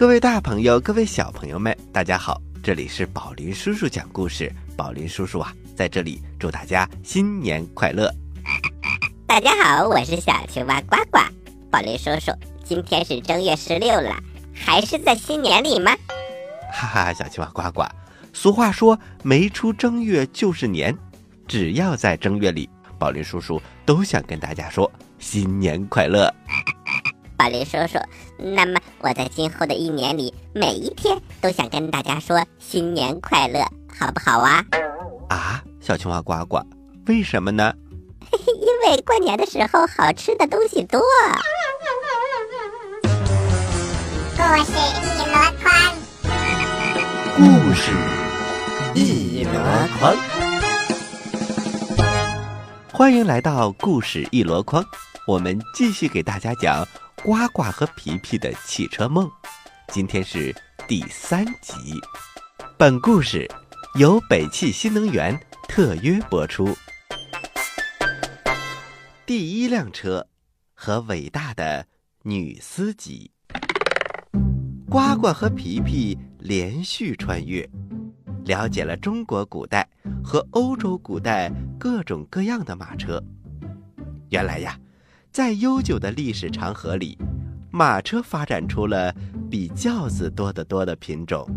各位大朋友，各位小朋友们，大家好，这里是宝林叔叔讲故事。宝林叔叔啊，在这里祝大家新年快乐。大家好，我是小青蛙呱呱。宝林叔叔，今天是正月16了，还是在新年里吗？哈哈，小青蛙呱呱，俗话说没出正月就是年，只要在正月里，宝林叔叔都想跟大家说新年快乐。宝林叔叔，那么我在今后的一年里，每一天都想跟大家说新年快乐，好不好啊？啊，小青蛙呱呱，为什么呢？因为过年的时候好吃的东西多。故事一箩筐，欢迎来到故事一箩筐，我们继续给大家讲呱呱和皮皮的汽车梦，今天是第3集。本故事由北汽新能源特约播出。第1辆车和伟大的女司机。呱呱和皮皮连续穿越，了解了中国古代和欧洲古代各种各样的马车。原来呀，在悠久的历史长河里，马车发展出了比轿子多得多的品种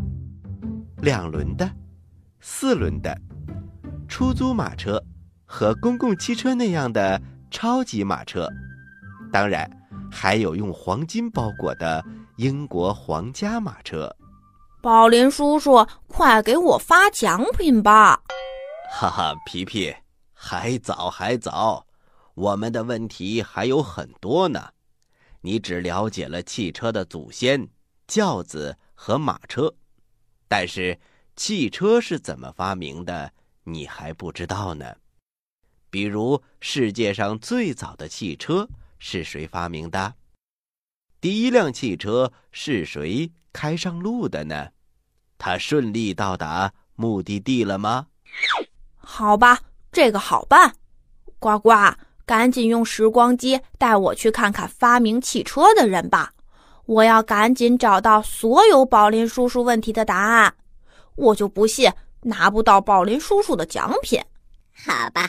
，2轮的、4轮的、出租马车和公共汽车那样的超级马车，当然还有用黄金包裹的英国皇家马车。宝林叔叔，快给我发奖品吧！哈哈，皮皮，还早。我们的问题还有很多呢，你只了解了汽车的祖先、轿子和马车，但是汽车是怎么发明的，你还不知道呢。比如世界上最早的汽车是谁发明的？第1辆汽车是谁开上路的呢？它顺利到达目的地了吗？好吧，这个好办。呱呱，赶紧用时光机带我去看看发明汽车的人吧，我要赶紧找到所有宝林叔叔问题的答案，我就不信拿不到宝林叔叔的奖品。好吧，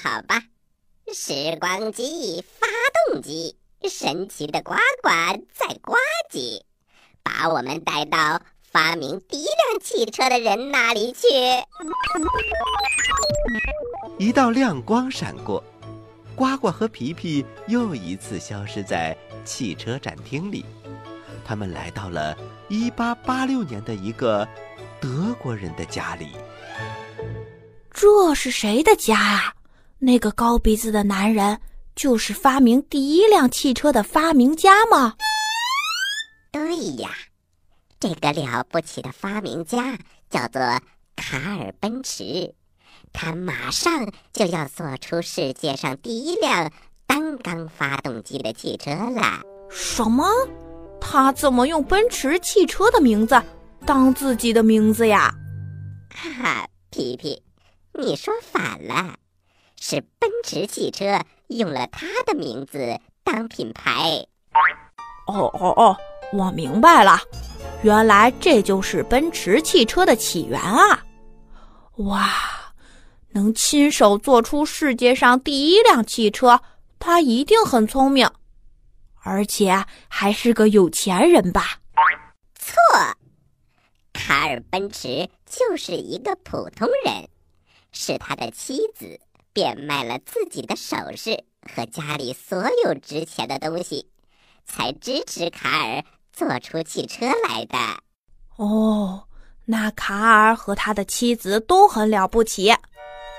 时光机、发动机、神奇的呱呱在呱唧，把我们带到发明第1辆汽车的人那里去。一道亮光闪过，呱呱和皮皮又一次消失在汽车展厅里，他们来到了1886年的一个德国人的家里。这是谁的家啊？那个高鼻子的男人就是发明第1辆汽车的发明家吗？对呀，这个了不起的发明家叫做卡尔奔驰，他马上就要做出世界上第1辆单缸发动机的汽车了。什么？他怎么用奔驰汽车的名字当自己的名字呀？哈哈，皮皮，你说反了，是奔驰汽车用了他的名字当品牌。哦，我明白了，原来这就是奔驰汽车的起源啊！哇，能亲手做出世界上第1辆汽车，他一定很聪明，而且还是个有钱人吧？错，卡尔奔驰就是一个普通人，是他的妻子变卖了自己的首饰和家里所有值钱的东西，才支持卡尔做出汽车来的。哦，那卡尔和他的妻子都很了不起，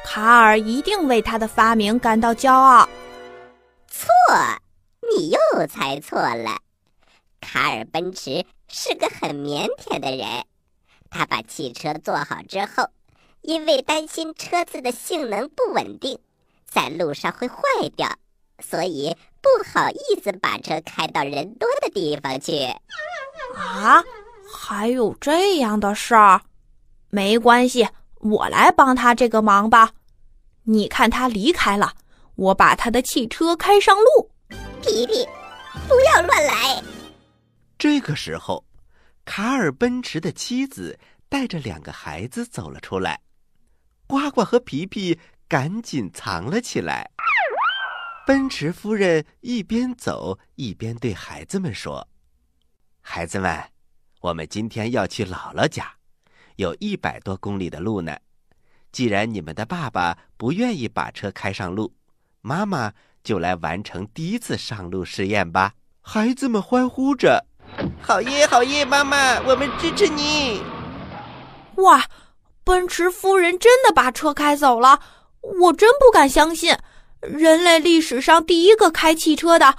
卡尔一定为他的发明感到骄傲。错，你又猜错了。卡尔奔驰是个很腼腆的人，他把汽车做好之后，因为担心车子的性能不稳定，在路上会坏掉，所以不好意思把车开到人多的地方去。啊，还有这样的事儿？没关系，我来帮他这个忙吧。你看他离开了，我把他的汽车开上路。皮皮，不要乱来。这个时候，卡尔奔驰的妻子带着两个孩子走了出来，呱呱和皮皮赶紧藏了起来。奔驰夫人一边走一边对孩子们说：“孩子们，我们今天要去姥姥家，有100多公里的路呢。既然你们的爸爸不愿意把车开上路，妈妈就来完成第一次上路试验吧。”孩子们欢呼着：“好耶，好耶，妈妈，我们支持你！”哇，奔驰夫人真的把车开走了，我真不敢相信，人类历史上第一个开汽车的，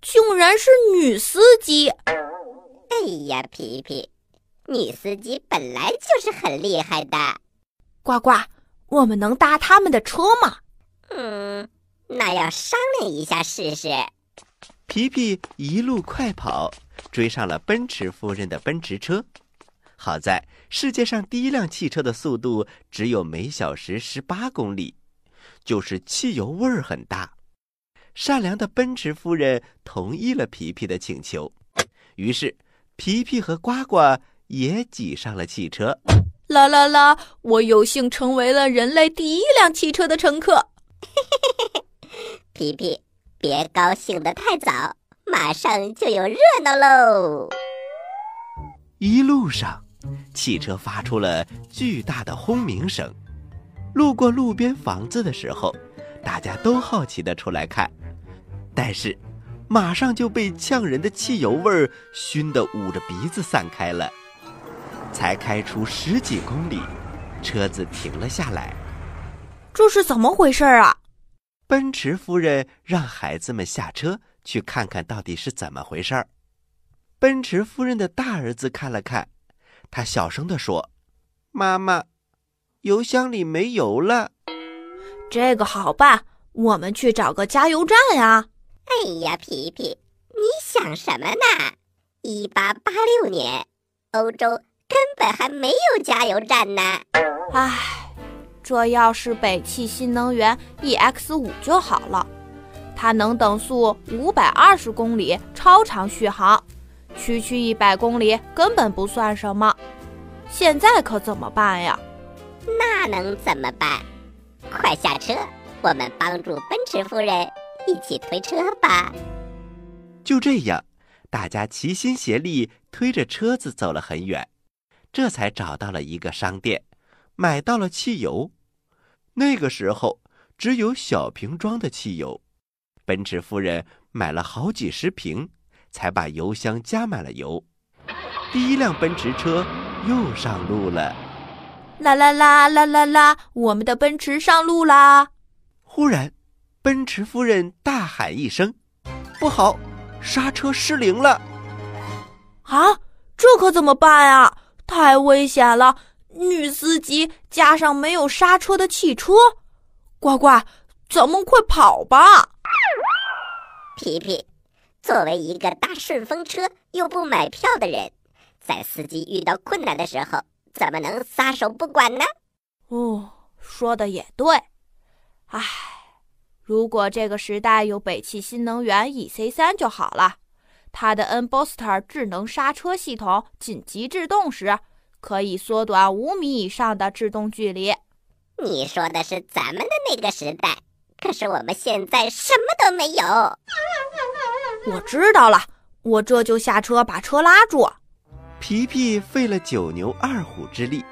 竟然是女司机。哎呀，皮皮，女司机本来就是很厉害的。呱呱，我们能搭他们的车吗？那要商量一下试试。皮皮一路快跑，追上了奔驰夫人的奔驰车。好在世界上第一辆汽车的速度只有每小时18公里，就是汽油味儿很大。善良的奔驰夫人同意了皮皮的请求，于是皮皮和呱呱也挤上了汽车。啦啦啦，我有幸成为了人类第一辆汽车的乘客。皮皮，别高兴得太早，马上就有热闹喽。一路上，汽车发出了巨大的轰鸣声。路过路边房子的时候，大家都好奇地出来看，但是马上就被呛人的汽油味儿熏得捂着鼻子散开了。才开出10几公里，车子停了下来。这是怎么回事啊？奔驰夫人让孩子们下车去看看到底是怎么回事。奔驰夫人的大儿子看了看，他小声地说：“妈妈，油箱里没油了。”“这个好办，我们去找个加油站啊。”“哎呀，皮皮，你想什么呢？1886年，欧洲根本还没有加油站呢。”“唉，这要是北汽新能源 EX5 就好了，它能等速520公里，超长续航，区区100公里根本不算什么。现在可怎么办呀？”“那能怎么办？快下车，我们帮助奔驰夫人一起推车吧。”就这样，大家齐心协力推着车子走了很远，这才找到了一个商店，买到了汽油。那个时候只有小瓶装的汽油，奔驰夫人买了好几十瓶，才把油箱加满了油。第一辆奔驰车又上路了。啦啦啦啦啦啦，我们的奔驰上路啦！忽然奔驰夫人大喊一声：“不好，刹车失灵了！”“啊，这可怎么办啊？太危险了！女司机加上没有刹车的汽车，呱呱，咱们快跑吧！”皮皮，作为一个搭顺风车又不买票的人，在司机遇到困难的时候，怎么能撒手不管呢？哦，说的也对。唉，如果这个时代有北汽新能源 EC3 就好了，它的 N-Booster 智能刹车系统紧急制动时，可以缩短5米以上的制动距离。你说的是咱们的那个时代，可是我们现在什么都没有。我知道了，我这就下车把车拉住。皮皮费了9牛2虎之力，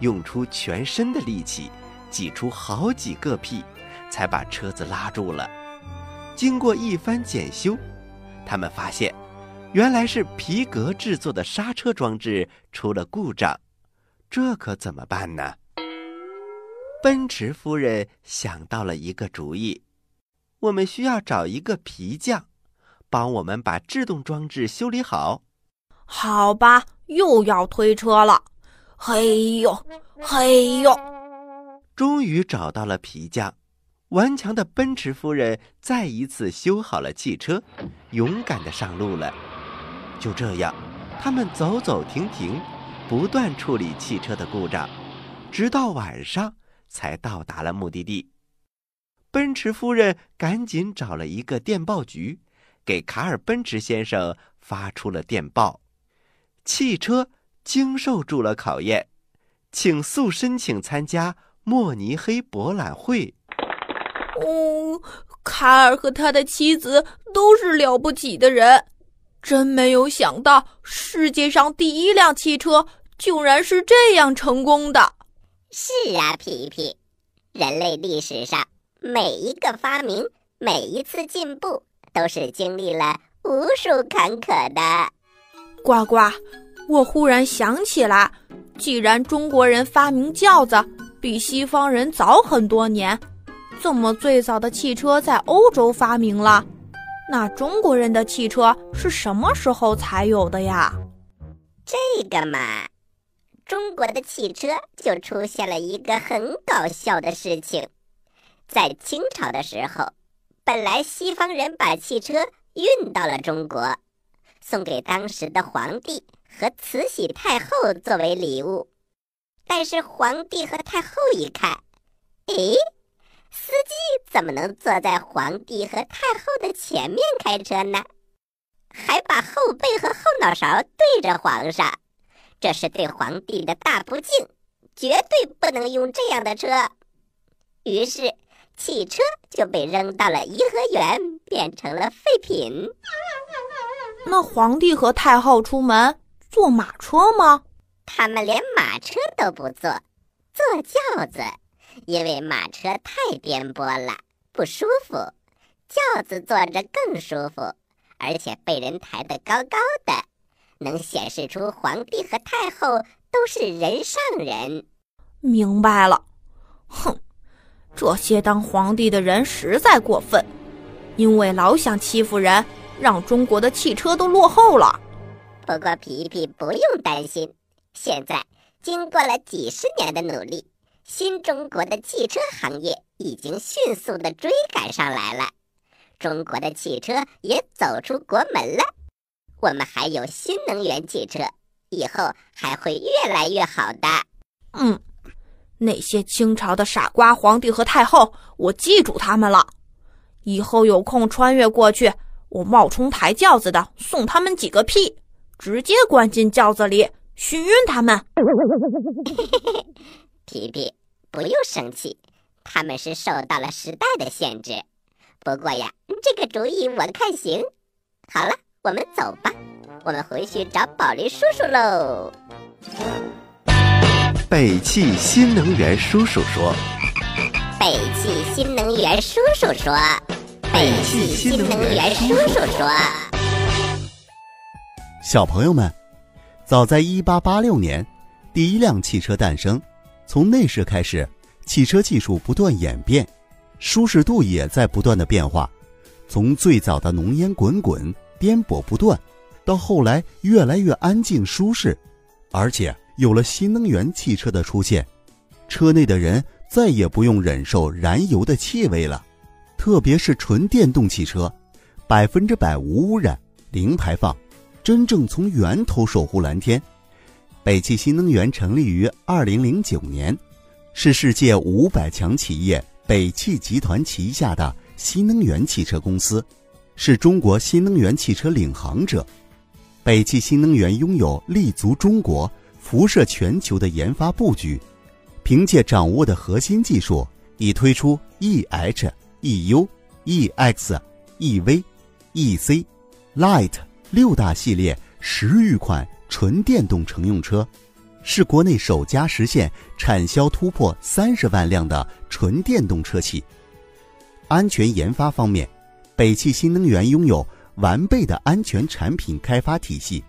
用出全身的力气，挤出好几个屁，才把车子拉住了。经过一番检修，他们发现原来是皮革制作的刹车装置出了故障，这可怎么办呢？奔驰夫人想到了一个主意：“我们需要找一个皮匠，帮我们把制动装置修理好。”“好吧，又要推车了。”“嘿呦，嘿呦！”终于找到了皮匠。顽强的奔驰夫人再一次修好了汽车，勇敢地上路了。就这样，他们走走停停，不断处理汽车的故障，直到晚上才到达了目的地。奔驰夫人赶紧找了一个电报局，给卡尔奔驰先生发出了电报。汽车经受住了考验，请速申请参加慕尼黑博览会。哦，卡尔和他的妻子都是了不起的人，真没有想到世界上第一辆汽车竟然是这样成功的。是啊，皮皮，人类历史上每一个发明，每一次进步，都是经历了无数坎坷的。呱呱，我忽然想起来，既然中国人发明轿子比西方人早很多年，怎么最早的汽车在欧洲发明了？那中国人的汽车是什么时候才有的呀？这个嘛，中国的汽车就出现了一个很搞笑的事情。在清朝的时候，本来西方人把汽车运到了中国，送给当时的皇帝和慈禧太后作为礼物。但是皇帝和太后一看，诶，司机怎么能坐在皇帝和太后的前面开车呢？还把后背和后脑勺对着皇上，这是对皇帝的大不敬，绝对不能用这样的车。于是汽车就被扔到了颐和园，变成了废品。那皇帝和太后出门坐马车吗？他们连马车都不坐，坐轿子，因为马车太颠簸了，不舒服，轿子坐着更舒服，而且被人抬得高高的，能显示出皇帝和太后都是人上人。明白了。哼，这些当皇帝的人实在过分，因为老想欺负人，让中国的汽车都落后了。不过皮皮不用担心，现在经过了几十年的努力，新中国的汽车行业已经迅速地追赶上来了，中国的汽车也走出国门了。我们还有新能源汽车，以后还会越来越好的。那些清朝的傻瓜皇帝和太后，我记住他们了。以后有空穿越过去，我冒充抬轿子的，送他们几个屁，直接关进轿子里，熏晕他们。皮皮，不用生气，他们是受到了时代的限制。不过呀，这个主意我看行。好了，我们走吧，我们回去找宝林叔叔喽。北汽新能源叔叔说，北汽新能源叔叔说，北汽新能源叔叔说。小朋友们，早在1886年，第一辆汽车诞生，从那时开始，汽车技术不断演变，舒适度也在不断的变化，从最早的浓烟滚滚、颠簸不断，到后来越来越安静舒适，而且有了新能源汽车的出现，车内的人再也不用忍受燃油的气味了。特别是纯电动汽车，100%无污染、零排放，真正从源头守护蓝天。北汽新能源成立于2009年，是世界500强企业北汽集团旗下的新能源汽车公司，是中国新能源汽车领航者。北汽新能源拥有立足中国、辐射全球的研发布局，凭借掌握的核心技术，已推出 EH、EU、EX、EV、EC、Light 6大系列10余款纯电动乘用车，是国内首家实现产销突破30万辆的纯电动车企。安全研发方面，北汽新能源拥有完备的安全产品开发体系，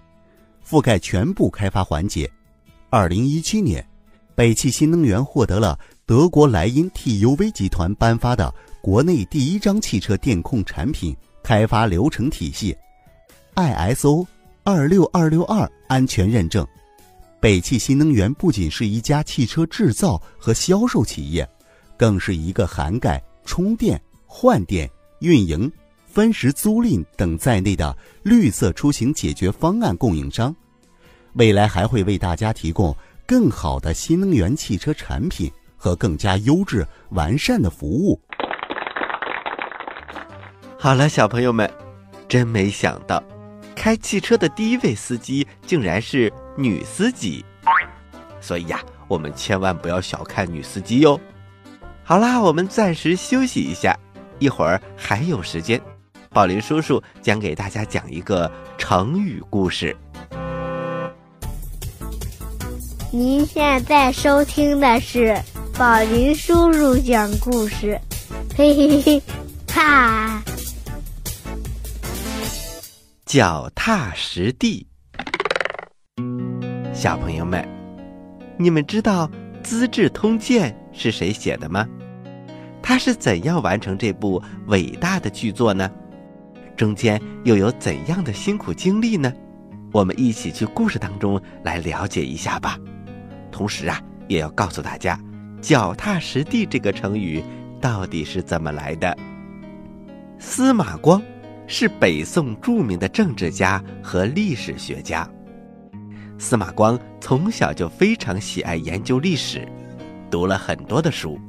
覆盖全部开发环节。2017年，北汽新能源获得了德国莱茵 TUV 集团颁发的国内第一张汽车电控产品开发流程体系 ISO 26262安全认证。北汽新能源不仅是一家汽车制造和销售企业，更是一个涵盖充电、换电、运营、分时租赁等在内的绿色出行解决方案供应商，未来还会为大家提供更好的新能源汽车产品和更加优质完善的服务。好了，小朋友们，真没想到开汽车的第一位司机竟然是女司机，所以呀，我们千万不要小看女司机哟。好啦，我们暂时休息一下，一会儿还有时间，宝林叔叔将给大家讲一个成语故事。您现在收听的是宝林叔叔讲故事，嘿嘿嘿，哈！脚踏实地。小朋友们，你们知道《资治通鉴》是谁写的吗？他是怎样完成这部伟大的巨作呢？中间又有怎样的辛苦经历呢？我们一起去故事当中来了解一下吧。同时啊，也要告诉大家，脚踏实地这个成语到底是怎么来的。司马光是北宋著名的政治家和历史学家。司马光从小就非常喜爱研究历史，读了很多的书。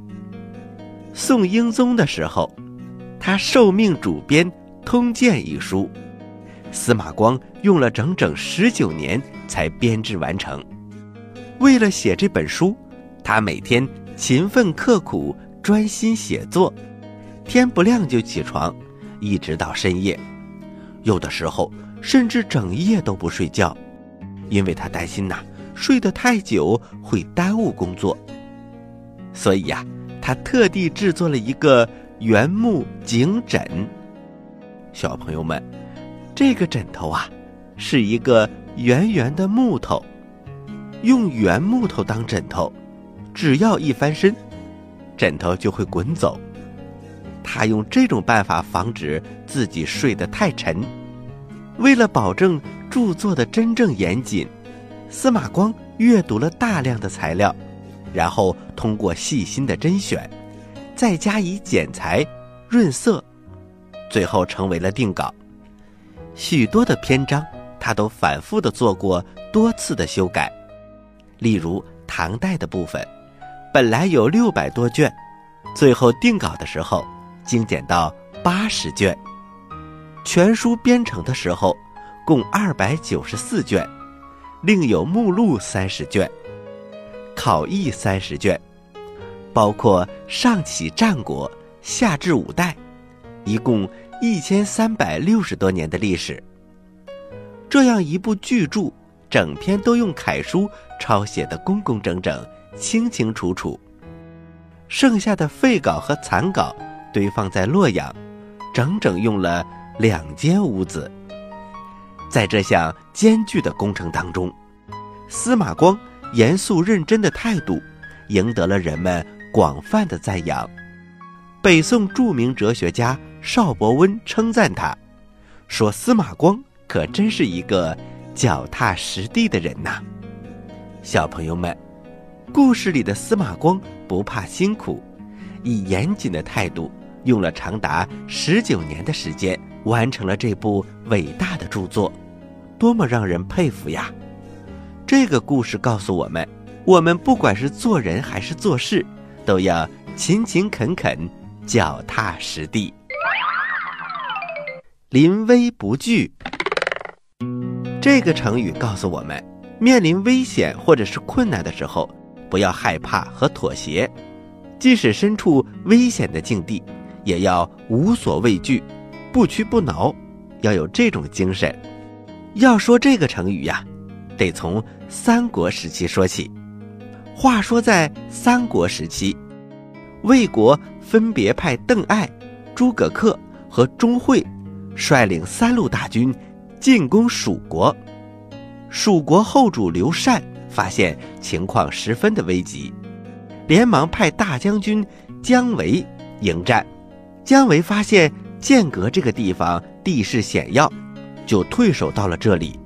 宋英宗的时候，他受命主编《通鉴》一书，司马光用了整整19年才编制完成。为了写这本书，他每天勤奋刻苦，专心写作，天不亮就起床，一直到深夜，有的时候甚至整夜都不睡觉，因为他担心睡得太久会耽误工作。所以呀，他特地制作了一个原木颈枕。小朋友们，这个枕头啊，是一个圆圆的木头，用圆木头当枕头，只要一翻身，枕头就会滚走。他用这种办法防止自己睡得太沉。为了保证著作的真正严谨，司马光阅读了大量的材料，然后通过细心的甄选，再加以剪裁、润色，最后成为了定稿。许多的篇章他都反复地做过多次的修改，例如唐代的部分本来有600多卷，最后定稿的时候精简到80卷。全书编成的时候共294卷，另有目录30卷，考异30卷，包括上起战国下至五代，一共1360多年的历史。这样一部巨著，整篇都用楷书抄写的工工整整、清清楚楚。剩下的废稿和残稿堆放在洛阳，整整用了2间屋子。在这项艰巨的工程当中，司马光严肃认真的态度赢得了人们广泛的赞扬。北宋著名哲学家邵伯温称赞他，说司马光可真是一个脚踏实地的人呐。小朋友们，故事里的司马光不怕辛苦，以严谨的态度，用了长达19年的时间，完成了这部伟大的著作，多么让人佩服呀！这个故事告诉我们，我们不管是做人还是做事，都要勤勤恳恳，脚踏实地。临危不惧，这个成语告诉我们，面临危险或者是困难的时候，不要害怕和妥协，即使身处危险的境地，也要无所畏惧，不屈不挠，要有这种精神。要说这个成语呀，得从三国时期说起。话说在三国时期，魏国分别派邓艾、诸葛恪和钟会率领3路大军进攻蜀国。蜀国后主刘禅发现情况十分的危急，连忙派大将军姜维迎战。姜维发现剑阁这个地方地势险要，就退守到了这里。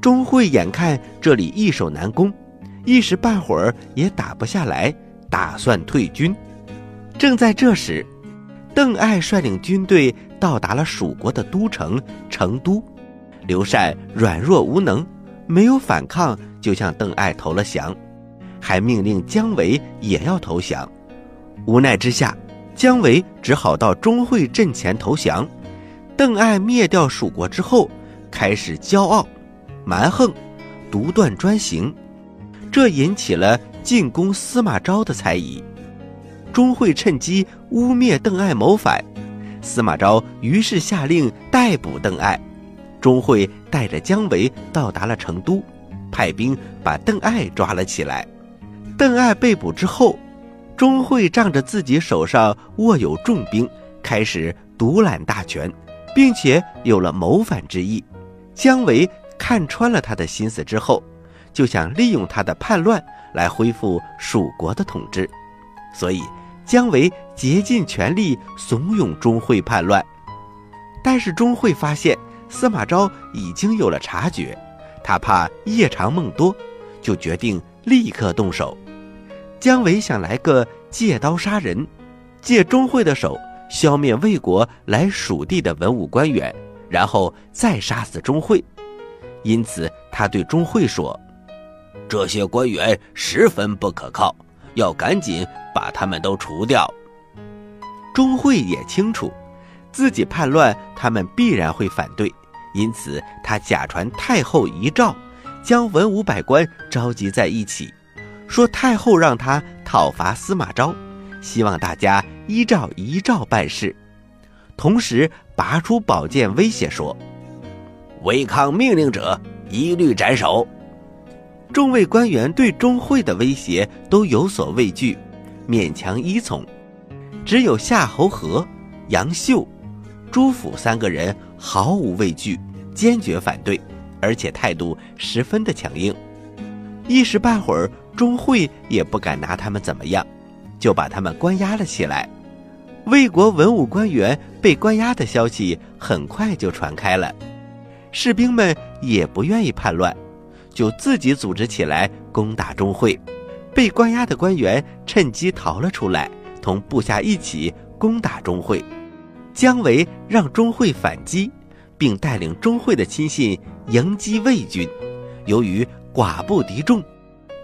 钟会眼看这里易守难攻，一时半会儿也打不下来，打算退军。正在这时，邓艾率领军队到达了蜀国的都城成都。刘禅软弱无能，没有反抗，就向邓艾投了降，还命令姜维也要投降。无奈之下，姜维只好到钟会阵前投降。邓艾灭掉蜀国之后，开始骄傲、蛮横、独断专行，这引起了进攻司马昭的猜疑。钟会趁机污蔑邓艾谋反，司马昭于是下令逮捕邓艾。钟会带着姜维到达了成都，派兵把邓艾抓了起来。邓艾被捕之后，钟会仗着自己手上握有重兵，开始独揽大权，并且有了谋反之意。姜维看穿了他的心思之后，就想利用他的叛乱来恢复蜀国的统治，所以姜维竭尽全力怂恿钟会叛乱。但是钟会发现司马昭已经有了察觉，他怕夜长梦多，就决定立刻动手。姜维想来个借刀杀人，借钟会的手消灭魏国来蜀地的文武官员，然后再杀死钟会。因此他对钟会说，这些官员十分不可靠，要赶紧把他们都除掉。钟会也清楚自己叛乱，他们必然会反对，因此他假传太后遗诏，将文武百官召集在一起，说太后让他讨伐司马昭，希望大家依照遗诏办事，同时拔出宝剑威胁说，违抗命令者一律斩首。众位官员对钟会的威胁都有所畏惧，勉强依从。只有夏侯和、杨秀、朱辅三个人毫无畏惧，坚决反对，而且态度十分的强硬。一时半会儿钟会也不敢拿他们怎么样，就把他们关押了起来。魏国文武官员被关押的消息很快就传开了，士兵们也不愿意叛乱，就自己组织起来攻打钟会。被关押的官员趁机逃了出来，同部下一起攻打钟会。姜维让钟会反击，并带领钟会的亲信迎击魏军。由于寡不敌众，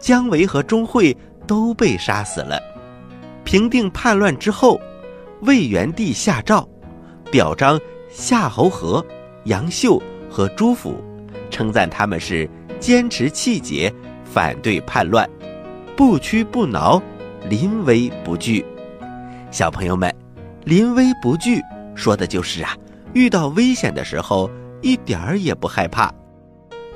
姜维和钟会都被杀死了。平定叛乱之后，魏元帝下诏表彰夏侯和、杨秀和朱辅，称赞他们是坚持气节，反对叛乱，不屈不挠，临危不惧。小朋友们，临危不惧说的就是遇到危险的时候一点儿也不害怕，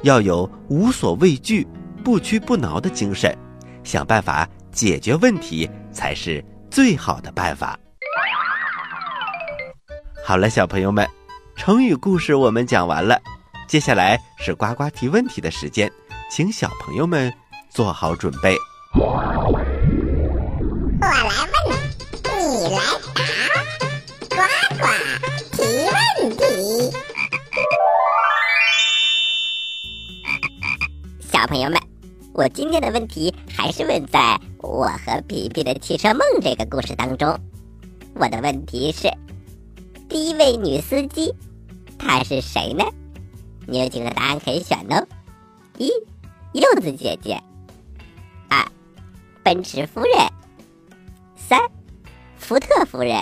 要有无所畏惧、不屈不挠的精神，想办法解决问题才是最好的办法。好了，小朋友们，成语故事我们讲完了，接下来是呱呱提问题的时间，请小朋友们做好准备。我来问你，你来答，呱呱提问题。小朋友们，我今天的问题还是问在我和皮皮的汽车梦这个故事当中。我的问题是，第一位女司机她是谁呢？你有几个答案可以选哦。一，柚子姐姐；二，奔驰夫人；三，福特夫人。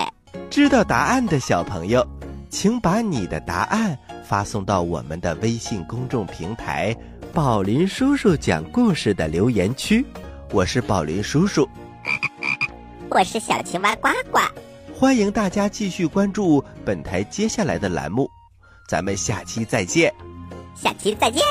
知道答案的小朋友，请把你的答案发送到我们的微信公众平台宝林叔叔讲故事的留言区。我是宝林叔叔。我是小青蛙呱呱。欢迎大家继续关注本台接下来的栏目，咱们下期再见。下期再见。